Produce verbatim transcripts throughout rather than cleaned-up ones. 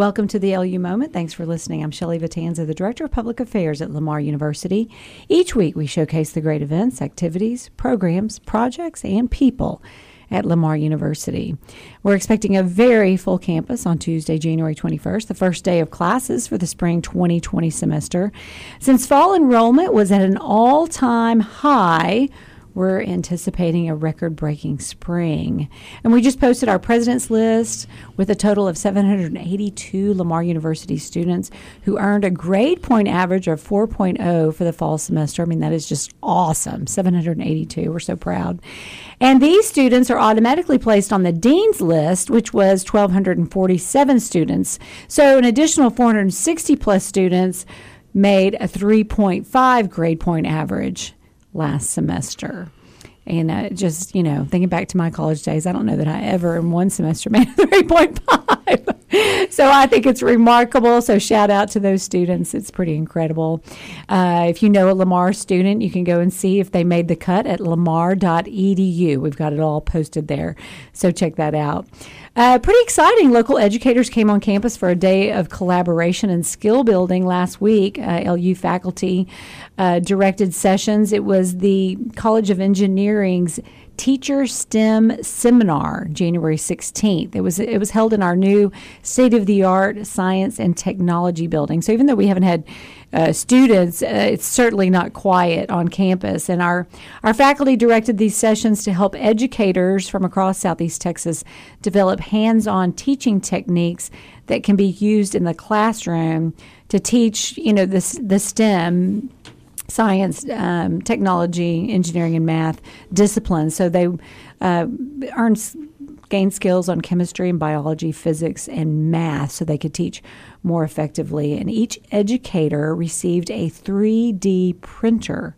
Welcome to the L U Moment. Thanks for listening. I'm Shelley Vitanza, the Director of Public Affairs at Lamar University. Each week we showcase the great events, activities, programs, projects, and people at Lamar University. We're expecting a very full campus on Tuesday, January twenty-first, the first day of classes for the spring twenty twenty semester. Since fall enrollment was at an all-time high, we're anticipating a record-breaking spring. And we just posted our president's list with a total of seven hundred eighty-two Lamar University students who earned a grade point average of four point oh for the fall semester. I mean, that is just awesome. seven hundred eighty-two. We're so proud. And these students are automatically placed on the dean's list, which was one thousand two hundred forty-seven students. So an additional four hundred sixty plus students made a three point five grade point average last semester. And uh, just, you know, thinking back to my college days, I don't know that I ever in one semester made a three point five. So I think it's remarkable. So shout out to those students. It's pretty incredible. Uh, if you know a Lamar student, you can go and see if they made the cut at lamar dot e d u. We've got it all posted there. So check that out. Uh, pretty exciting. Local educators came on campus for a day of collaboration and skill building last week. Uh, L U faculty uh, directed sessions. It was the College of Engineering's Teacher STEM Seminar, January sixteenth. It was it was held in our new state-of-the-art science and technology building. So even though we haven't had uh, students, uh, it's certainly not quiet on campus. And our, our faculty directed these sessions to help educators from across Southeast Texas develop hands-on teaching techniques that can be used in the classroom to teach, you know, this the STEM science, um, technology, engineering, and math disciplines. So they uh, earn, gain skills on chemistry and biology, physics, and math so they could teach more effectively. And each educator received a three D printer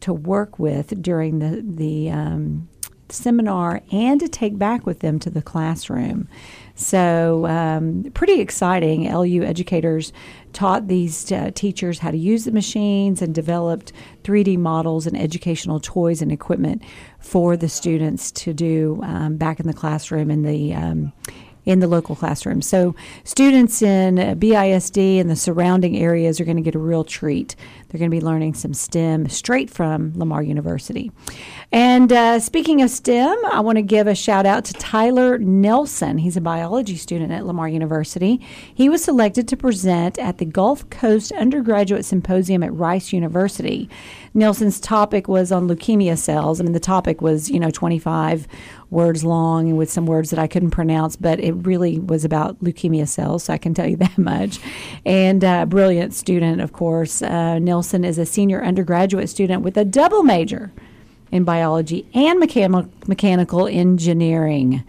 to work with during the, the um, seminar and to take back with them to the classroom. So um, pretty exciting. L U educators taught these uh, teachers how to use the machines and developed three D models and educational toys and equipment for the students to do um, back in the classroom in the um, in the local classroom. So students in B I S D and the surrounding areas are going to get a real treat. They're going to be learning some STEM straight from Lamar University. And uh, speaking of STEM, I want to give a shout out to Tyler Nelson. He's a biology student at Lamar University. He was selected to present at the Gulf Coast Undergraduate Symposium at Rice University. Nelson's topic was on leukemia cells. I mean, the topic was, you know, twenty-five words long and with some words that I couldn't pronounce, but it really was about leukemia cells, so I can tell you that much. And a uh, brilliant student, of course. Uh, Nelson Nelson is a senior undergraduate student with a double major in biology and mechan- mechanical engineering.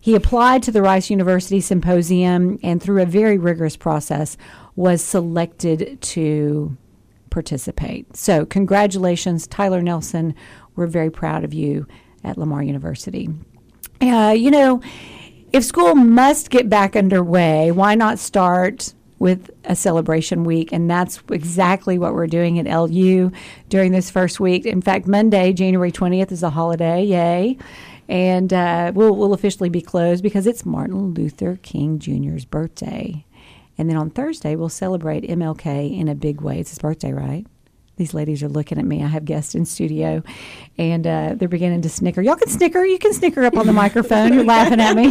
He applied to the Rice University Symposium and through a very rigorous process was selected to participate. So congratulations, Tyler Nelson. We're very proud of you at Lamar University. Uh, you know, if school must get back underway, why not start with a celebration week? And that's exactly what we're doing at L U during this first week. In fact, Monday, January twentieth is a holiday, yay. And uh, we'll, we'll officially be closed because it's Martin Luther King Junior's birthday. And then on Thursday, we'll celebrate M L K in a big way. It's his birthday, right? These ladies are looking at me. I have guests in studio, and uh, they're beginning to snicker. Y'all can snicker. You can snicker up on the microphone. You're laughing at me.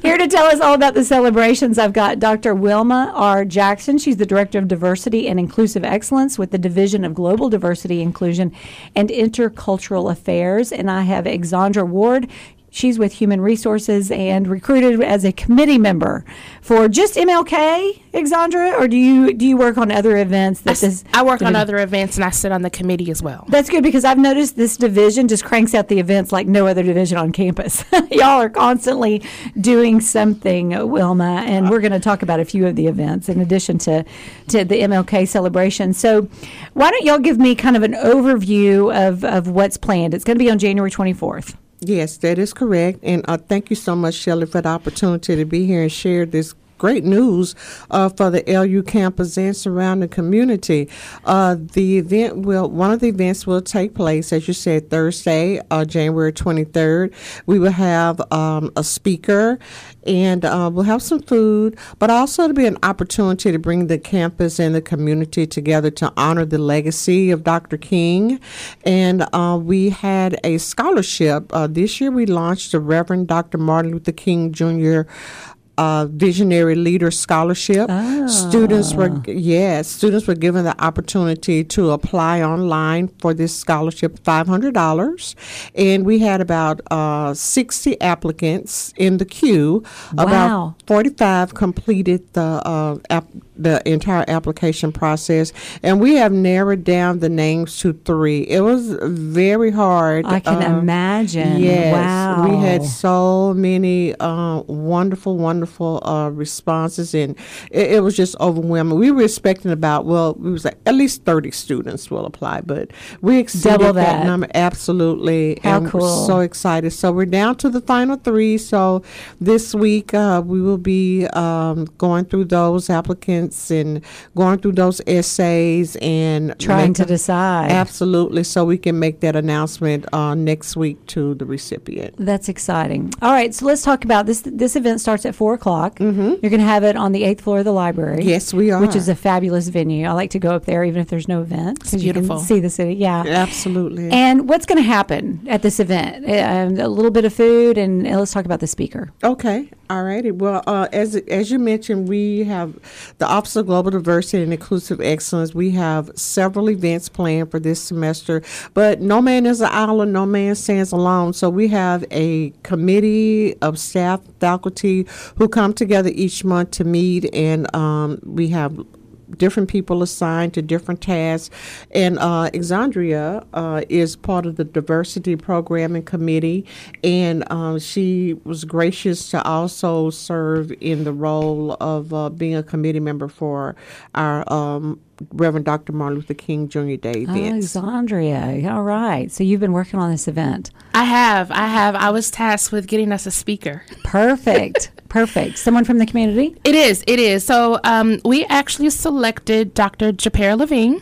Here to tell us all about the celebrations, I've got Doctor Wilma R. Jackson. She's the Director of Diversity and Inclusive Excellence with the Division of Global Diversity, Inclusion, and Intercultural Affairs. And I have Exzandra Ward. She's with Human Resources and recruited as a committee member for just M L K, Exzandra, or do you do you work on other events? That I, this, I work on other events, and I sit on the committee as well. That's good because I've noticed this division just cranks out the events like no other division on campus. Y'all are constantly doing something, Wilma, and we're going to talk about a few of the events in addition to, to the M L K celebration. So why don't y'all give me kind of an overview of, of what's planned? It's going to be on January twenty-fourth. Yes, that is correct. And uh, thank you so much, Shelley, for the opportunity to be here and share this great news uh, for the L U campus and surrounding community. Uh, the event will, one of the events will take place, as you said, Thursday, uh, January twenty-third. We will have um, a speaker, and uh, we'll have some food, but also it'll be an opportunity to bring the campus and the community together to honor the legacy of Doctor King. And uh, we had a scholarship. Uh, this year we launched the Reverend Doctor Martin Luther King Junior Uh, Visionary Leader Scholarship. Oh. Students were, yeah, students were given the opportunity to apply online for this scholarship, five hundred dollars. And we had about uh, sixty applicants in the queue. Wow. About forty-five completed the uh, ap- the entire application process. And we have narrowed down the names to three. It was very hard. I can um, imagine. Yes. Wow. We had so many uh, wonderful, wonderful Uh, responses, and it, it was just overwhelming. We were expecting about, well, we was like at least thirty students will apply, but we exceeded that. that number. Absolutely. How and cool. We're so excited. So we're down to the final three. So this week uh, we will be um, going through those applicants and going through those essays and trying to decide. Absolutely. So we can make that announcement uh, next week to the recipient. That's exciting. All right. So let's talk about this. This event starts at four o'clock. Mm-hmm. You're going to have it on the eighth floor of the library. Yes, we are. Which is a fabulous venue. I like to go up there even if there's no event. It's beautiful. You can see the city. Yeah. Absolutely. And what's going to happen at this event? Um, a little bit of food, and let's talk about the speaker. Okay. All righty. Well, uh, as as you mentioned, we have the Office of Global Diversity and Inclusive Excellence. We have several events planned for this semester, but no man is an island, no man stands alone. So we have a committee of staff, faculty, who come together each month to meet, and um, we have different people assigned to different tasks. And uh, Exzandra uh, is part of the Diversity Programming Committee, and uh, she was gracious to also serve in the role of uh, being a committee member for our um, Reverend Doctor Martin Luther King Junior Day event. Exzandra, all right. So you've been working on this event. I have. I have. I was tasked with getting us a speaker. Perfect. Perfect. Someone from the community? It is. It is. So um, we actually selected Doctor Japera Levine,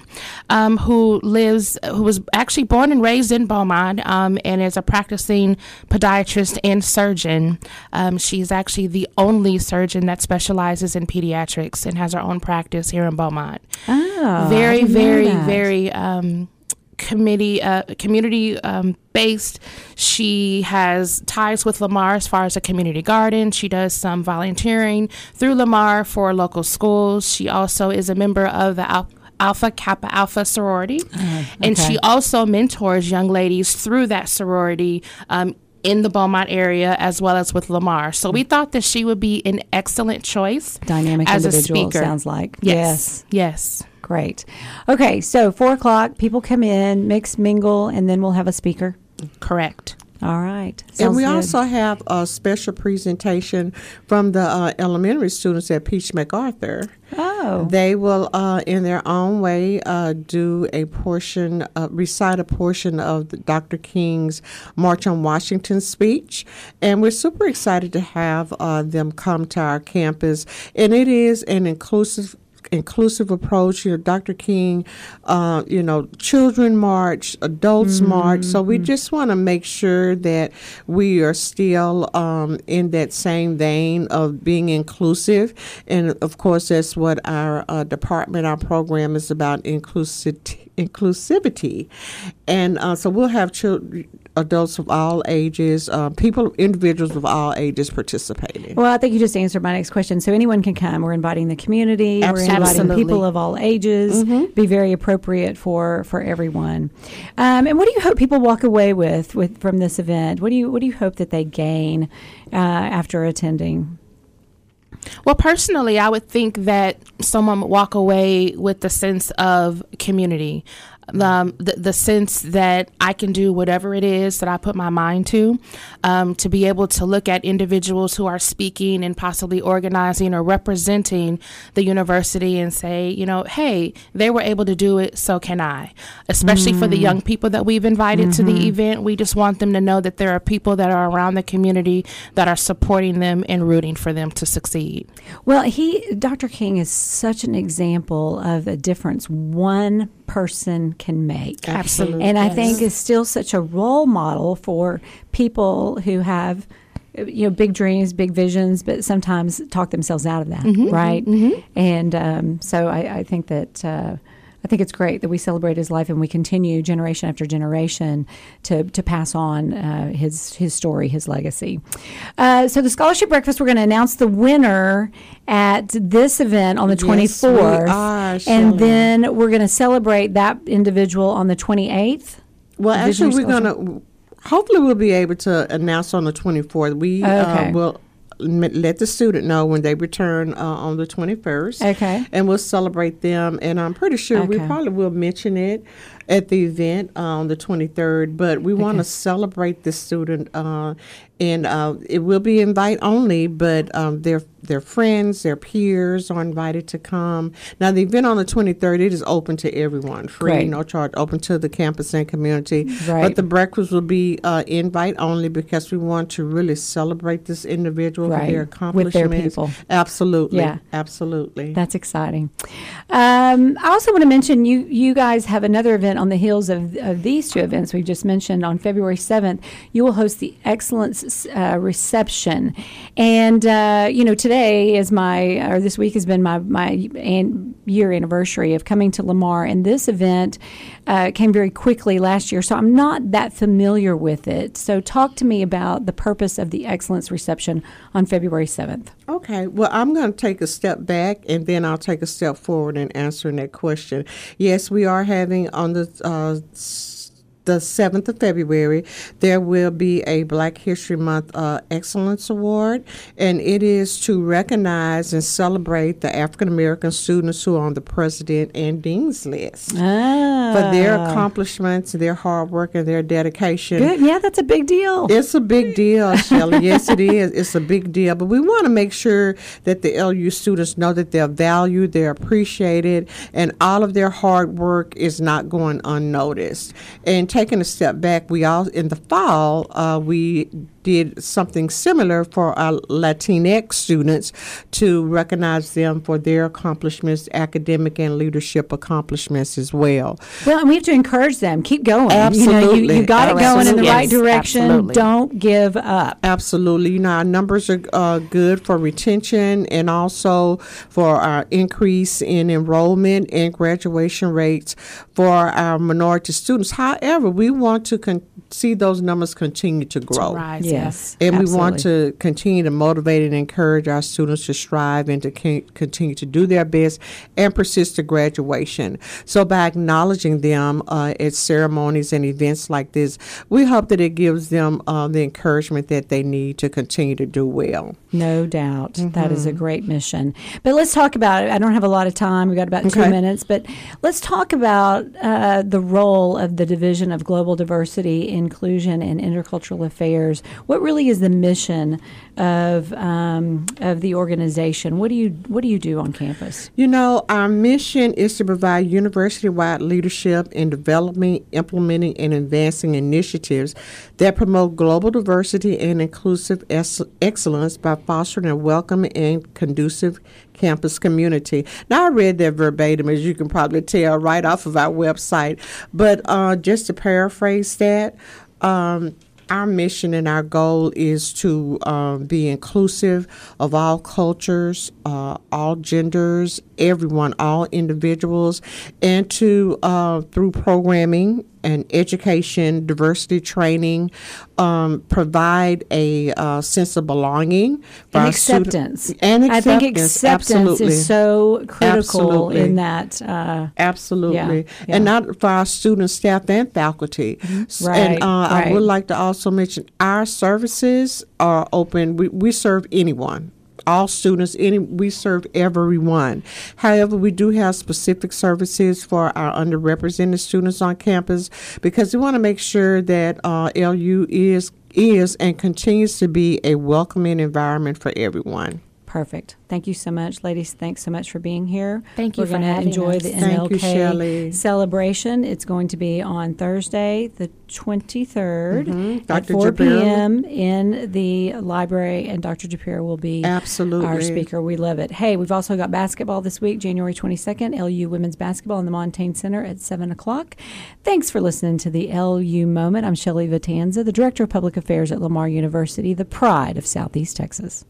um, who lives, who was actually born and raised in Beaumont, um, and is a practicing podiatrist and surgeon. Um, she's actually the only surgeon that specializes in pediatrics and has her own practice here in Beaumont. Oh. Oh, very, very, very um, committee, uh, community um, based. She has ties with Lamar as far as a community garden. She does some volunteering through Lamar for local schools. She also is a member of the Alpha Alpha Kappa Alpha sorority. Uh, and okay. She also mentors young ladies through that sorority um, in the Beaumont area, as well as with Lamar. So we thought that she would be an excellent choice. Dynamic as individual, a speaker. Sounds like. Yes. Yes. Yes. Great. Okay, so four o'clock, people come in, mix, mingle, and then we'll have a speaker. Correct. All right. Sounds and we good. Also have a special presentation from the uh, elementary students at Peete MacArthur. Oh. They will, uh, in their own way, uh, do a portion, uh, recite a portion of the Doctor King's March on Washington speech. And we're super excited to have uh, them come to our campus. And it is an inclusive inclusive approach. You know, Doctor King, uh, you know, children march, adults mm-hmm. march. So we just want to make sure that we are still um, in that same vein of being inclusive. And, of course, that's what our uh, department, our program is about, inclusivity. inclusivity. And uh, so we'll have children, adults of all ages, uh, people, individuals of all ages participating. Well, I think you just answered my next question. So anyone can come. We're inviting the community. Absolutely. We're inviting Absolutely. People of all ages. Mm-hmm. Be very appropriate for, for everyone. Um, and what do you hope people walk away with, with from this event? What do you, what do you hope that they gain uh, after attending? Well, personally, I would think that someone would walk away with the sense of community. um, the, the sense that I can do whatever it is that I put my mind to, um, to be able to look at individuals who are speaking and possibly organizing or representing the university and say, you know, hey, they were able to do it, so can I. Especially mm. for the young people that we've invited mm-hmm. to the event, we just want them to know that there are people that are around the community that are supporting them and rooting for them to succeed. Well, he, Doctor King is such an example of a difference one person can make. Absolutely. And I yes. think is still such a role model for people who have, you know, big dreams, big visions, but sometimes talk themselves out of that, mm-hmm. right? Mm-hmm. And um, so I, I think that uh, I think it's great that we celebrate his life and we continue generation after generation to to pass on uh, his his story, his legacy. Uh, so the Scholarship Breakfast, we're going to announce the winner at this event on the twenty-fourth. Yes, we are, Shelley. And then we're going to celebrate that individual on the twenty-eighth. Well, actually, we're going to hopefully we'll be able to announce on the twenty-fourth. We okay. uh, will. Let the student know when they return uh, on the twenty-first. Okay. And we'll celebrate them. And I'm pretty sure okay. we probably will mention it at the event uh, on the twenty-third. But we want to okay. celebrate the student. Uh, and uh, it will be invite only, but um, their their friends, their peers are invited to come. Now, the event on the twenty-third, it is open to everyone. Free, right. no charge, open to the campus and community. Right. But the breakfast will be uh, invite only because we want to really celebrate this individual right. for their accomplishments. With their people. Absolutely. Yeah. Absolutely. That's exciting. Um, I also want to mention you, you guys have another event on the heels of, of these two events we've just mentioned. On February seventh, you will host the Excellence uh, Reception. And, uh, you know, today is my, or this week has been my, my an- year anniversary of coming to Lamar. And this event uh, came very quickly last year, so I'm not that familiar with it. So talk to me about the purpose of the Excellence Reception on February seventh. Okay. Well, I'm going to take a step back, and then I'll take a step forward in answering that question. Yes, we are having on the uh, the seventh of February, there will be a Black History Month uh, Excellence Award, and it is to recognize and celebrate the African-American students who are on the president and dean's list ah. for their accomplishments, their hard work, and their dedication. Good. Yeah, that's a big deal. It's a big deal, Shelley. Yes, it is. It's a big deal. But we want to make sure that the L U students know that they're valued, they're appreciated, and all of their hard work is not going unnoticed. And taking a step back, we all in the fall uh, we did something similar for our Latinx students to recognize them for their accomplishments, academic and leadership accomplishments as well. Well, and we have to encourage them. Keep going. Absolutely. You know, you, you got absolutely. It going in the yes, right direction. Absolutely. Don't give up. Absolutely. You know, our numbers are uh, good for retention and also for our increase in enrollment and graduation rates for our minority students. However, we want to con- see those numbers continue to grow. To rise. Yes, and absolutely. We want to continue to motivate and encourage our students to strive and to c- continue to do their best and persist to graduation. So by acknowledging them uh, at ceremonies and events like this, we hope that it gives them uh, the encouragement that they need to continue to do well. No doubt. Mm-hmm. That is a great mission. But let's talk about it. I don't have a lot of time. We've got about okay. two minutes. But let's talk about uh, the role of the Division of Global Diversity, Inclusion, and Intercultural Affairs. What really is the mission of um, of the organization? What do you what do you do on campus? You know, our mission is to provide university-wide leadership in developing, implementing, and advancing initiatives that promote global diversity and inclusive ex- excellence by fostering a welcoming and conducive campus community. Now, I read that verbatim, as you can probably tell, right off of our website. But uh, just to paraphrase that, um, our mission and our goal is to uh, be inclusive of all cultures, uh, all genders, everyone, all individuals, and to, uh, through programming and education, diversity training, um, provide a uh, sense of belonging. For and, acceptance. Student- and acceptance. I think acceptance absolutely. Is so critical absolutely. In that. Uh, absolutely. Yeah, yeah. And not for our students, staff, and faculty. Right, and uh, right. I would like to also mention our services are open. We, we serve anyone. all students. Any, we serve everyone. However, we do have specific services for our underrepresented students on campus because we want to make sure that uh, L U is is and continues to be a welcoming environment for everyone. Perfect. Thank you so much, ladies. Thanks so much for being here. Thank you. We're for going to enjoy us. The M L K you, celebration. It's going to be on Thursday, the twenty-third, mm-hmm. at four p.m. in the library, and Doctor Japera will be Absolutely. Our speaker. We love it. Hey, we've also got basketball this week, January twenty-second, L U Women's Basketball in the Montaigne Center at seven o'clock. Thanks for listening to the L U Moment. I'm Shelley Vitanza, the Director of Public Affairs at Lamar University, the pride of Southeast Texas.